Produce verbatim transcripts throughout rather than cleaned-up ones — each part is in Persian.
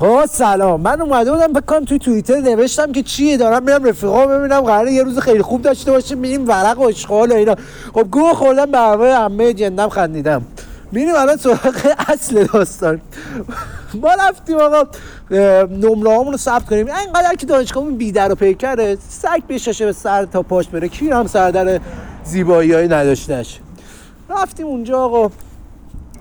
خب سلام، من اومده بودم فکر کنم توی توییتر نوشتم که چیه، دارم میرم رفیقا ببینم قراره یه روز خیلی خوب داشته باشیم، میریم ورق و اشغال و اینا. خب گوه خوردم به هوای عمه جندم خندیدم. میریم الان سراغ اصل داستان. ما رفتیم آقا نمره‌هامون رو ثبت کنیم، اینقدر که دانشگاهمون بی در و پیکره، سگ بشاشه به سر تا پاش بره، کی هم سر در زیبایی‌های نداشتش. رفتیم اونجا آقا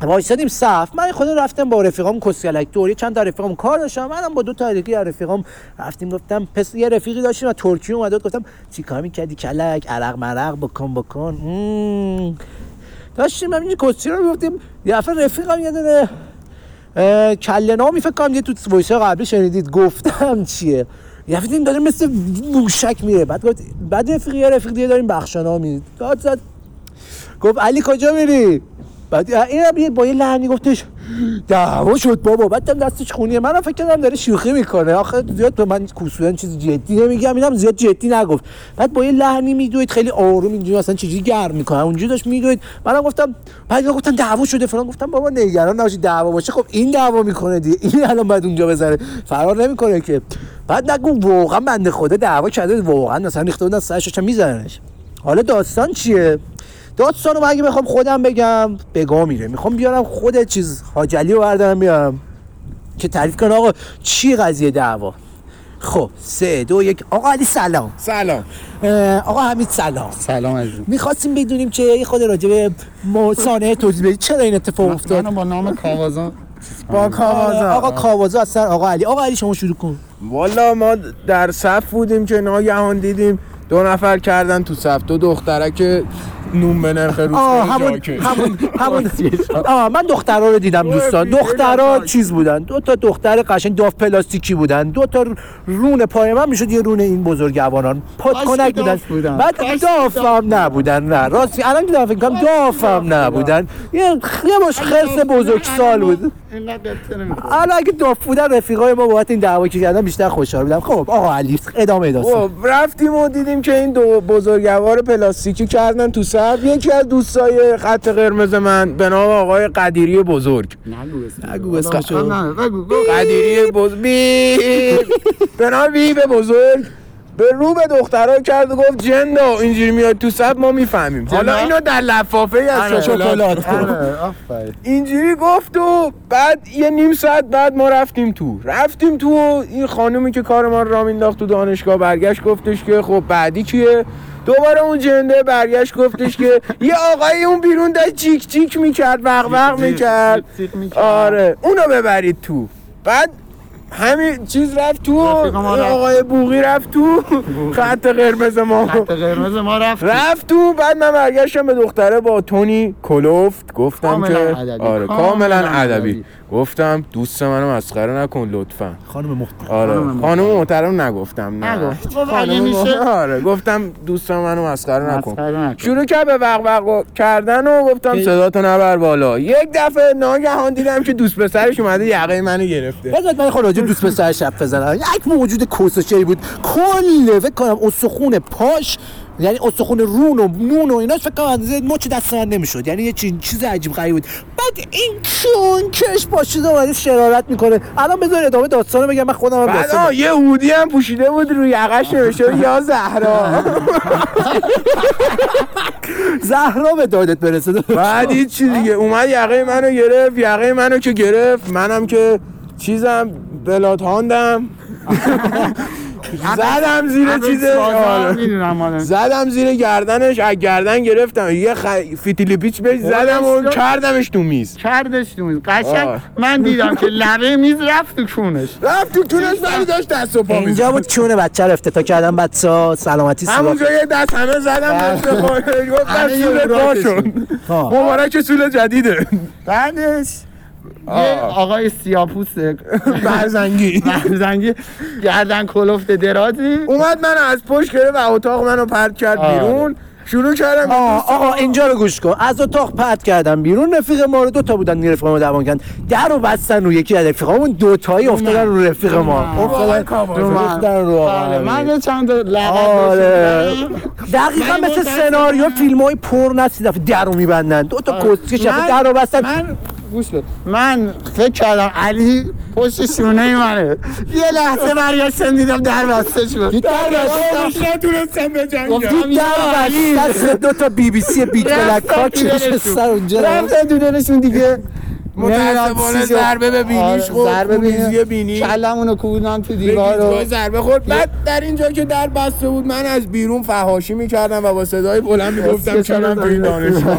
وایسادیم صف. من خدا رفتم با رفیقام کسکلک دوری، چند تا رفیقام کار داشتم، منم با دو تا دیگه رفیقام رفتیم. گفتم پس یه رفیقی داشتیم از ترکیه اومد، گفتم چیکار می‌کردی کلک، عرق مرق بکن بکن مم. داشتیم همین کسی رو می‌گفتیم. یه نفر رفیقم یه دونه کله نامی فکر کنم یه تو وایس قبلی شنیدید گفتم چیه، یه دفعه داره مثل موشک میره. بعد گفت بعد رفیقی یه رفیق دیگه داریم بخشنامی داد زد، گفت علی کجا میری؟ بعد این با یه لحنی گفتش دعوا شد بابا. بعدم دستش خونیه، منم فکر کردم داره شوخی میکنه، آخه زیاد به من کوسودن چیز جدی نمیگم، اینم زیاد جدی نگفت. بعد با یه لحنی میدوید خیلی آروم اینجوری، اصلا چجوری گرم میکنه اونجوری داشت میدوید. منم گفتم بعد گفتم دعوا شده فلان، گفتم بابا نگران نباشی دعوا باشه خب این دعوا میکنه دیگه، این الان بعد اونجا بزنه فرار نمیکنه که. بعد نگو واقعا بنده خدا دعوا کرده، واقعا مثلا ریخته بودن سرش چه میزننش. حالا داستان چیه؟ داستانو اگه بخوام خودم بگم بگم میره، میخوام بیارم خود چیز حاجلی رو بردارم بیارم که تعریف کنه آقا چی قضیه دعوا. خب سه دو یک. آقا علی سلام. سلام. آقا حمید سلام. سلام عزیزم. می‌خواستیم بدونیم که یه خود راجع به مصانعه توضیح بدید چرا این اتفاق افتاد. من با نام کاوازا با کاوازا آقا کاوازا اصلا. آقا علی آقا علی شما شروع کن. والا ما در صف بودیم که ناگهان دیدیم دو نفر کردن تو صف، دو دختره که نون به نرخ روز همون همون همون آ من دخترها رو دیدم دوستان. دخترها چیز بودن، دو تا دختر قشنگ داف پلاستیکی بودن، دو تا رون پای من میشد یه رون این بزرگوانان پاتکنک بودن. بعد داف هم نبودن، نه راستی الان که دارم فکر کنم داف هم نبودن، یه خیمش خرس بزرگسال بود. الان اگه داف بودن رفیقای ما بابت این دعوا که کردن بیشتر خوشحال بودم. خب آقا علی ادامه داستان. رفتیم و دیدیم که این دو بزرگوار پلاستیکی کردن تو یکی از دوستای خط قرمز من به نام آقای قدیری بزرگ، نگو اسمش نگو نگو قدیری بزرگ به نام بیب بزرگ، به رو به دخترها کرد و گفت جندا اینجوری میاد تو صف ما میفهمیم. حالا اینو در لفافه از شکلات اینجوری گفت و بعد یه نیم ساعت بعد ما رفتیم تو رفتیم تو و این خانومی که کار ما را مینداخت تو دانشگاه برگشت گفتش که خب بعدی کیه؟ دوباره اون جنده برگشت گفتش که یه آقایی اون بیرون داشت چیک چیک میکرد وق وق میکرد آره اونو ببرید تو. بعد همین چیز رفت تو، آقای بوغی رفت تو خط قرمز ما خط قرمز ما رفت رفت تو. بعد من برگشتم به دختره با تونی کلوفت گفتم که آره کاملا ادبی گفتم دوست منو مسخره نکن لطفا خانم محترم. آره خانم محترم نگفتم نه خانم میشه آره گفتم دوست منو مسخره نکن. شروع کرد به وق وق کردن و گفتم صداتو نبر بالا. یک دفعه ناگهان دیدم که دوست پسرش اومده یقه منو گرفته. بعد من خود دوست پسر شب بزنن یک موجود کوسشه‌ای بود کله فکر کنم استخون پاش یعنی استخون رون و مون و ایناش فکر کنم اندازه مچ دست من نمیشد، یعنی یه چیز عجیب غریبی بود. بعد این چون کش پاشیده اومد شرارت میکنه. الان بذار ادامه داستانو بگم من خودم هم داستان. بعد یه یهودی هم پوشیده بود روی یقش نوشته یا زهرا زهرا به دادت برسه. بعد این چیز دیگه اومد یقه منو گرفت یقه منو که گرفت منم که چیزم بلات هاندم زدم زیر چیزه زدم زیر گردنش از گردن گرفتم یه فیتیلی پیچ بهش زدم و کردمش تو میز کردش تو میز قشنگ. من دیدم که لبه میز رفت تو کونش رفت تو کونش ولی داشت دست و پا میز اینجا بود کونه بچه رو افتتاح کردم بچه‌ها سلامتی سلام همونجا یه دست همه زدم گفتم سولت باشون مبارک سول جدیده. بعدش یه آقای سیاپوست برزنگی برزنگی گردن کلفت درازی اومد من از پشت گرفت و اتاق منو پرت کرد بیرون. شروع کردم آقا اینجا رو گوش کن. از اتاق پرت کردم بیرون. رفیق ما رو دو تا بودن این رفیقامو دوام کردن در رو بستن رو یکی از رفیقامون دو تایی افتادن رو رفیق ما افتادن رو, رو آره من چند تا لغت دقیقاً مثل سناریو فیلمای پورن است دفعه درو میبندن دو تا کسکش در رو بستن. گوش بده. من فکر کردم علی پشت شونه منه. یه لحظه برگشتم دیدم در بسته شد. در بسته نتونستم بجنگم. گفتم در بسته دو تا بی بی سی بیت بلک ها چه سر اونجا رفتن دونشون دیگه. متأسفانه ضربه به بینیش خورد. ضربه به بینی کلمونو کوبیدم تو دیوار و ضربه خورد. بعد در اینجا که در بسته بود من از بیرون فحاشی می‌کردم و با صدای بلند می‌گفتم چرا به این دانشگاه.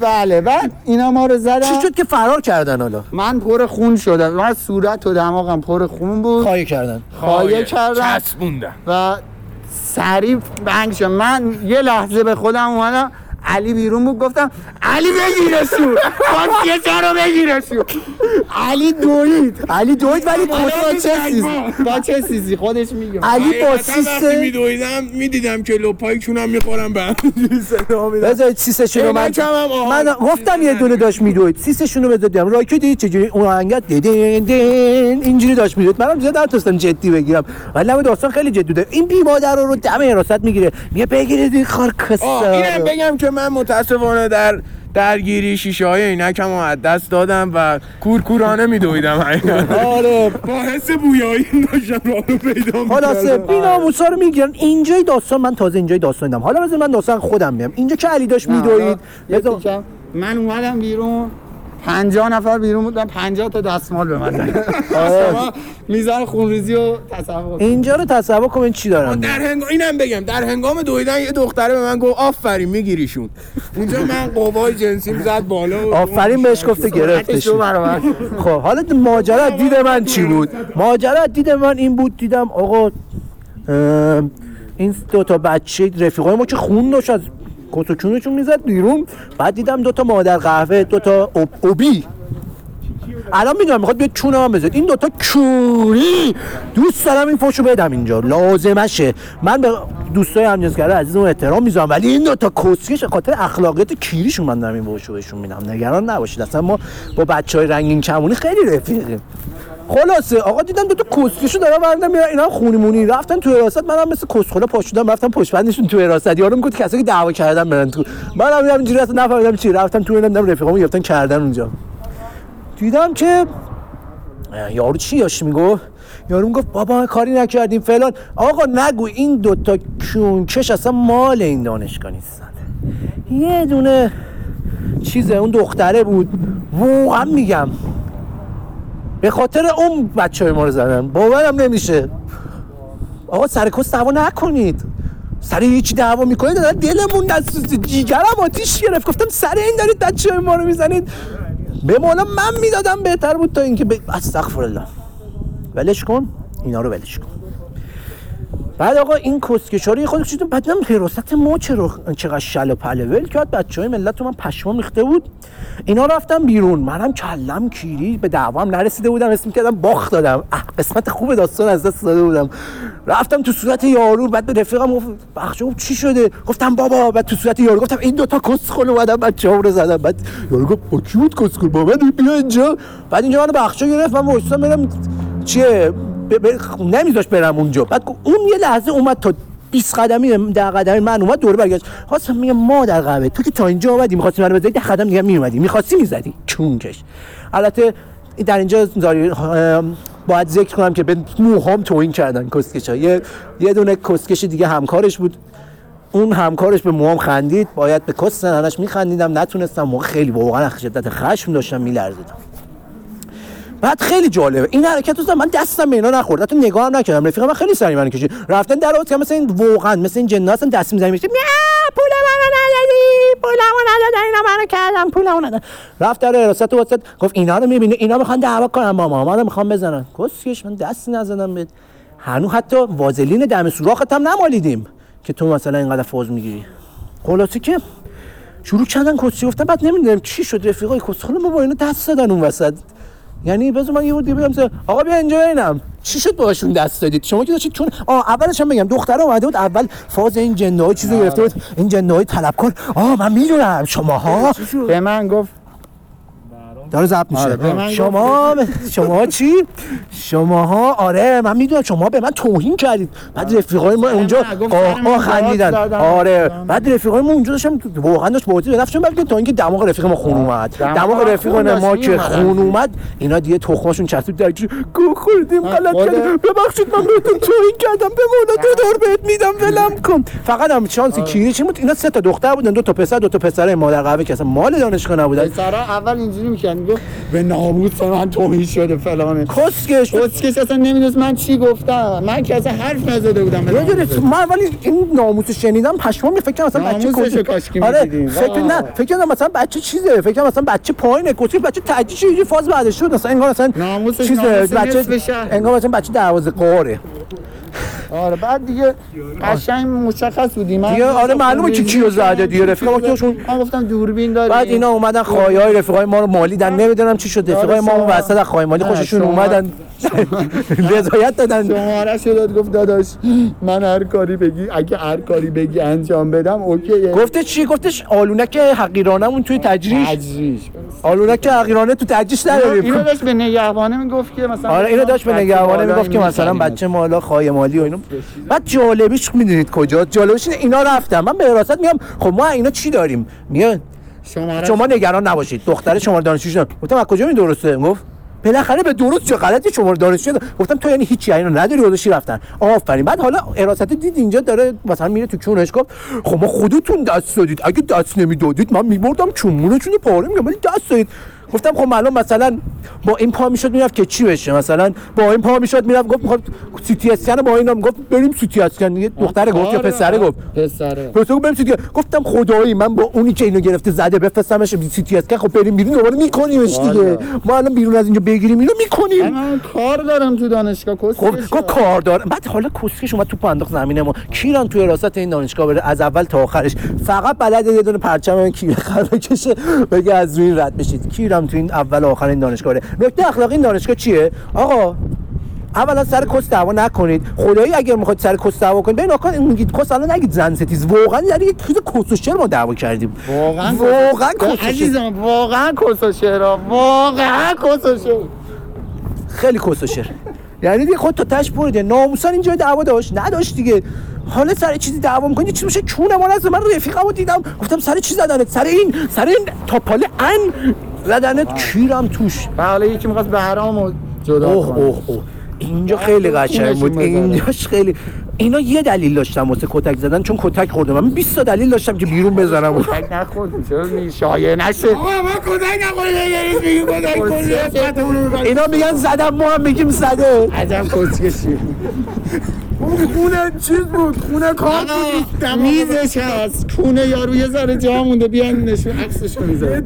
بله بعد اینا ما رو زدن. چی شد که فرار کردن؟ حالا من پر خون شدم، من صورت و دماغم پر خون بود. خایه کردن خایه کردن چسبوندن و سریع بنگ شد. من یه لحظه به خودم اومدم، علی بیرون بود، گفتم علی بگیرشون، پاسیه چرا بگیرشون. علی دوید علی دوید ولی کتبا چه سیزی با چه سیزی خودش میگم. علی با سیسه میدویدم میدیدم که لپای چونم میخورم به همونجوری صدا میدم بذارید سیسه شونو من من گفتم یه دونه داشت میدوید سیسه شونو بذاریم رای که دید چجوری اون آهنگت دیدین دین اینجوری داشت میدوید. منم زیاد نتونستم جدی بگیرم ولی من داستان خیلی جدی بود. این بی مادر رو دم حراست میگیره میگه بگیرید این خار کسا. اینم بگم که من متاسفانه در درگیری شیشه های عینکم رو از دست دادم و کورکورانه میدویدم. آره با حس بویایی داشتم راه رو پیدا می‌کردم. خلاصه بی‌ناموسا رو میگیرن. اینجای داستان من تازه اینجای داستان دیدم. حالا بذار من داستان خودم میام. اینجا که علی داشت میدوید بذار من اومدم بیرون، پنجاه نفر بیرون بودن، پنجاه تا دستمال به من دادن. آره میزان خونریزی رو تصور کن. اینجا رو تصور کن چی دارن. در هنگام اینم بگم در هنگام دویدن یه دختره به من گفت آفرین میگیریشون. اونجا من قوای جنسیم زد بالا. آفرین بهش گفته گرفتش. خب حالا ماجرا دید من چی بود؟ ماجرا دید من این بود، دیدم آقا این دو تا بچه رفیقای ما که خون نوش از کتو چونشون میزد بیرون. بعد دیدم دوتا مادر قهوه، دوتا اوبی، الان میدونم میخواد بیاد چونه هم بزد. این دوتا کوری دوست دارم این فوشو بدم اینجا لازمشه. من به دوستای همجنسگرای عزیزم احترام میذارم ولی این دوتا کسکش خاطر اخلاقیات کیریشون من دارم این فوشو بهشون میدم. نگران نباشید اصلا ما با بچهای رنگین کمونی خیلی رفیقیم. خلاصه آقا دیدم دو تا کسکشو دارن بردن میرن، اینا خونی مونی رفتن تو حراست. منم مثل کسخله پاشدم رفتم پشت بندشون تو حراست. یارو میگفت کسایی که دعوا کردن برن تو. منم دیدم اینجوری اصلا نفهمیدم چی، رفتم تو اینا دیدم رفیقامو گرفتن کردن اونجا. دیدم که یارو چی داشت میگفت، یارو میگفت بابا کاری نکردیم فلان. آقا نگو این دو تا کونچش اصلا مال این دانشگاه نیستن. یه دونه چیزه اون دختره بود واقعا میگم به خاطر اون بچه‌های ما رو زدن. باورم نمیشه. آقا سر کس دعوا نکنید. سر هیچ دعوا میکنید دادن دلمون دستوزه جیگرم آتیش گرفت. گفتم سر این دارید بچه‌های ما رو میزنید. به مولا من میدادم بهتر بود تا اینکه ب... استغفرالله. ولش کن اینا رو ولش کن. بعد آقا این کسکشاری خودت چیتون بعدم حراست ما چرا چقدر شل و پله ول کرد. بچهای ملت من پشمام ریخته بود. اینا رفتم بیرون، منم کلم کیری به دعوام نرسیده بودم، اسم کردم باخت دادم. قسمت خوب داستان از دست داده بودم. رفتم تو صورت یارو، بعد به رفیقم گفت بخشو چی شده؟ گفتم بابا. بعد تو صورت یارو گفتم این دو تا کسخل اومدن بچه‌ام رو زدن. بعد یارو گفت با کی بود کسخل؟ بابا بیا اینجا. بعد اینجا منو بخشو گرفت، من وایسادم برم چیه نمیذاشت برم اونجا. بعد اون یه لحظه اومد تا بیست قدمی ده قدمی من اومد دوره برگشت. خواستم میگم ما در قهوه تو که تا اینجا اومدی می‌خواستی منو بزنی ده قدم دیگه میومدی می‌خواستی میزدی چونکش. البته در اینجا باید ذکر کنم که به موهام توهین کردن کسکشا. یه یه دونه کسکش دیگه همکارش بود، اون همکارش به موهام خندید، باید به کس زننش میخندیدم نتونستم. موقع خیلی واقعا شدت خشم داشتم میلرزیدم. بعد خیلی جالبه این حرکت رو من دستم به اینا نخورد، حتی نگاهم نکردم. رفیق من خیلی سری منو کشید رفتن در آوت که مثلا این واقعا مثلا این جنات هستن دست می‌زنن میشه پول منو ندادی پولمو ندادن اینا منو کردن پولمو ندادن. رفت در حراست واسط گفت اینا رو می‌بینی اینا می‌خوان دعوا کنن با ما، منو می‌خوان بزنن. کسکش من دستی نزدم بهت. هنوز حتی وازلین دم سوراخت هم نمالیدیم که تو مثلا اینقدر فوز می‌گیری. خلاصه که شروع کردن کسی گفتن بعد نمی‌دونم چی شد رفیقای کسخل ما با اینا دست دادن اون وسط. یعنی بذار من یه ور دیگه بگم آقا بیا اینجا ببینم چی شد باهاشون دست دادید شما که داشتید. چون آه اولش هم بگم دختره اومده بود اول فاز این جن‌ها چیزو گرفته بود این جن‌های طلبکار. آه من میدونم شماها به من گفت داره ضبط میشه. شما شما چی؟ شماها آره من میدونم شما به من توهین کردید. بعد رفیقای ما اونجا آها خندیدن. آره بعد رفیقای ما اونجا داشتم واقعا داشت بازی می‌رفتم بعد تا اینکه دماغ رفیق ما خون اومد. دماغ رفیق ما که خون اومد اینا دیگه تخمشون چسبید در گو خوردیم غلط کردیم. ببخشید من بهتون توهین کردم. به مولا دو دور بهت میدم ولم کن. فقط هم شانسی کیریچ بود. اینا سه تا دختر بودن، دو تا پسر، دو تا پسرای مادر قهوه که اصلا مال دانشگاه نبودن. سارا اول اینجوری می‌کنه به نابود سارا من توهین شده فلان. کسکش کسکش اصلا نمیدونست من چی گفتم. من که اصلا حرف نزده بودم. من ولی این ناموسو شنیدم پشمام فکر کردم اصلا بچه کسکش. آره فکر نه فکر کردم مثلا بچه چیزه، فکر کردم مثلا بچه پایینه کسکش، بچه تعجیش یه فاز بعدش شد مثلا انگار مثلا چیزه بچه انگار مثلا بچه دروازه قاره. آره بعد دیگه قشنگ مشخص بودیم دیگه. آره معلومه که کیو زده دیگه رفیق ما کیشون. من گفتم دوربین داری. بعد اینا اومدن خایه‌های رفیقای ما رو مالیدن، نمیدونم چی شد. رفیقای ما اون وسط از خایه مالی خوششون اومدن رضایت دادن. شماره شو داد گفت داداش من هر کاری بگی اگه هر کاری بگی انجام بدم اوکیه. گفته چی؟ گفتش آلونک حقیرانمون توی تجریش تجریش آلونک حقیرانه تو تجریش نداریم. اینو داشت به نگهبانه میگفت که مثلا آره اینو داشت به نگهبانه میگفت که مثلا بچه مالا خایه مالی و اینو. بعد جالبیش میدونید کجا؟ جالبیش اینا رفتم من به حراست میگم خب ما اینا چی داریم؟ میگه شما نگران نباشید دختر شما دانشجوش دارم. گفتم از کجا این درسته؟ گفت بالاخره به درست چه غلطی شما دانشجو. گفتم تو یعنی هیچی اینو نداری وداشی رفتن. آفرین. بعد حالا حراست دید اینجا داره مثلا میره تو چونش. گفت خب ما خودتون دست دادید اگه دست نمیدادید من میبردم چونمونتون رو پاره می‌کردم ولی دست دادید. گفتم خب معلوم مثلا با این پا میشد میرفت که چی بشه، مثلا با این پا میشد میرفت گفت میخوام سی تی اسکن با اینا میگفت بریم سی تی اسکن دیگه. دختره گفت یا پسره گفت پسره گفت بریم سی تی. گفتم خدایی من با اونی که اینو گرفته زده بفرستمش سی تی اسکن. خب بریم بیرون دوباره میکنیمش دیگه. ما الان بیرون از اینجا بگیریم اینو میکنیم. من کار دارم تو دانشگاه کسکش. خب کار دارم. بعد حالا کسکش اومد تو پانداخ زمین ما کیران تو حراست این دانشگاه بره از اول تا آخرش. فقط بلده یه دونه پرچم کی بخره کشه بگه از این رد بشید. کی تو این اول و آخر این دانشگاهه. نکته اخلاقی این دانشگاه چیه؟ آقا اولا سر کس دعوا نکنید. خدایی اگر میخواید سر کس دعوا کنید ببین آقا میگید کس الان نگید زن ستیز. واقعا یعنی یک چیز کس و شعر ما دعوا کردیم. واقعا واقعا کس عزیزم واقعا کس و شعر واقعا کس و شعر خیلی کس و شعر یعنی دیگه خودت تا تاش برید. ناموسان اینجا دعوا داشت نداشت دیگه. حالا سر چیزی دعوا می‌کنی چی میشه؟ چون ما از من رفیقمو دیدم گفتم سر چی زدنت سر این سر این تاپاله ان زدنت کیرم توش. حالا یکی می‌خواست بهرامو جدا اوه کنه. اوه اوه اینجا خیلی قشنگ بود. اینجاش خیلی اینا یه دلیل داشتم واسه کتک زدن چون کتک خوردم. من بیست تا دلیل داشتم که بیرون بزنم. کتک نخوردم چرا شایعه نشه. آقا من کتک نخوردم. اینا میگن زدم ما هم میگیم زده. عجب کسکشی. اون خونه چیز بود خونه کار بود میزش هست خونه یارو یه ذره جا مونده بیان نشون عکسشو میذاره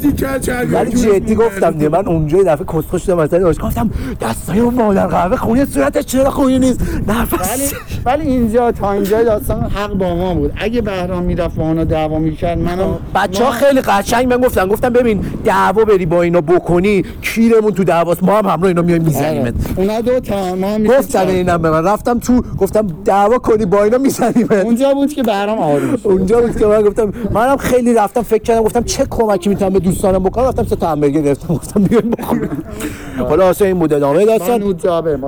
ولی جدی گفتم دیگه من اونجا یه دفعه کسخوش شدم مثلا گفتم دستای اون مادر قهوه خونه صورتش چرا خونه نیست نفس. ولی اینجا تا اینجا داستان حق با ما بود. اگه بهرام میرفت با اونا دعوا میکرد منم بچه‌ها خیلی قشنگ من گفتم گفتم ببین دعوا بری با اینا بکنی کیرمون تو دعواست ما هم همراه اینا میایم میزنیمت. اونا دو تا ما گفتن اینم به من رفتم تو گفتم دعوا کنی با اینا میزنیم. اونجا بود که بهرام آروم شد. اونجا بود که من گفتم منم خیلی رفتم فکر کردم گفتم چه کمکی میتونم به دوستانم بکنم. رفتم سه تا همبرگر گرفتم گفتم بیاین بخوریم. خلاصه این بود ادامه داستان.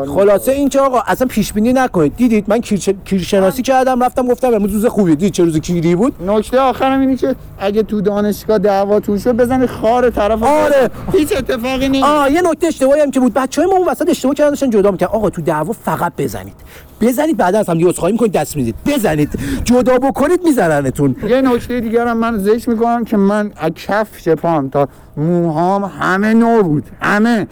خلاصه این که آقا اصلا پیش بینی نکنید. دیدید من کیرشناسی کردم رفتم گفتم امروز روز خوبیه. دیدید چه روز کیری بود. نکته آخرم اینه که اگه تو دانشگاه دعوا تو شد بزنید خار طرف. آره هیچ اتفاقی نمیفته. آ یه نکته اشتباهی هم که بود بچه‌های ما اون وسط اشتباه کردن داشتن جدا میکردن. آقا تو دعوا فقط بزنید بزنید بعد از هم دیگه عذرخواهی می‌کنید دست میدید بزنید جدا بکنید میزننتون. یه نکته دیگه هم من ذکر می‌کنم که من از کف شپام تا موهام همه نو بود همه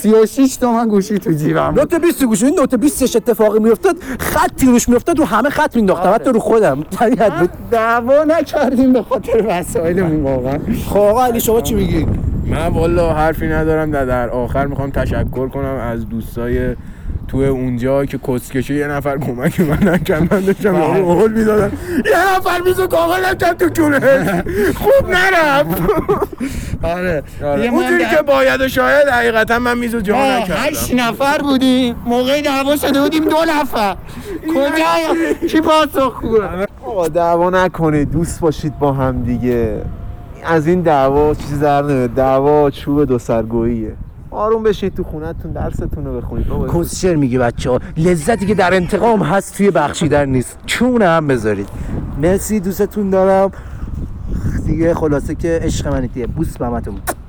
سی و شش تومن گوشی تو جیبم نوت بیست گوشی نوت بیستش اتفاقی می‌افتاد خطی روش می‌افتاد رو همه خط می‌انداختم حتی رو خودم. دعوا نکردیم به خاطر وسایلمون واقعا. خب آقا علی شما چی میگی؟ من والله حرفی ندارم. در آخر می‌خوام تشکر کنم از دوستای تو اونجا که کسکشی یه نفر کمک من نکرد. من داشتم قول میدادم یه نفر میزو کامل نکرد تو کونه خوب نرفت. آره اونجوری که باید و شاید حقیقتا من میزو جا نکردم. هشت نفر بودیم موقع دعوا شده بودیم دو نفر کجا کی پاسخ خوبه. آقا دعوا نکنید دوست باشید با هم دیگه از این دعوا چیزی در نمیاد. دعوا چوب دو سرگوییه. آروم بشید تو خونه‌تون درستون رو بخونید. کوشر میگه بچه‌ها لذتی که در انتقام هست توی بخشیدن نیست. چون هم بذارید. مرسی، دوستتون دارم. دیگه خلاصه که عشق منیتیه. بوس بمتون.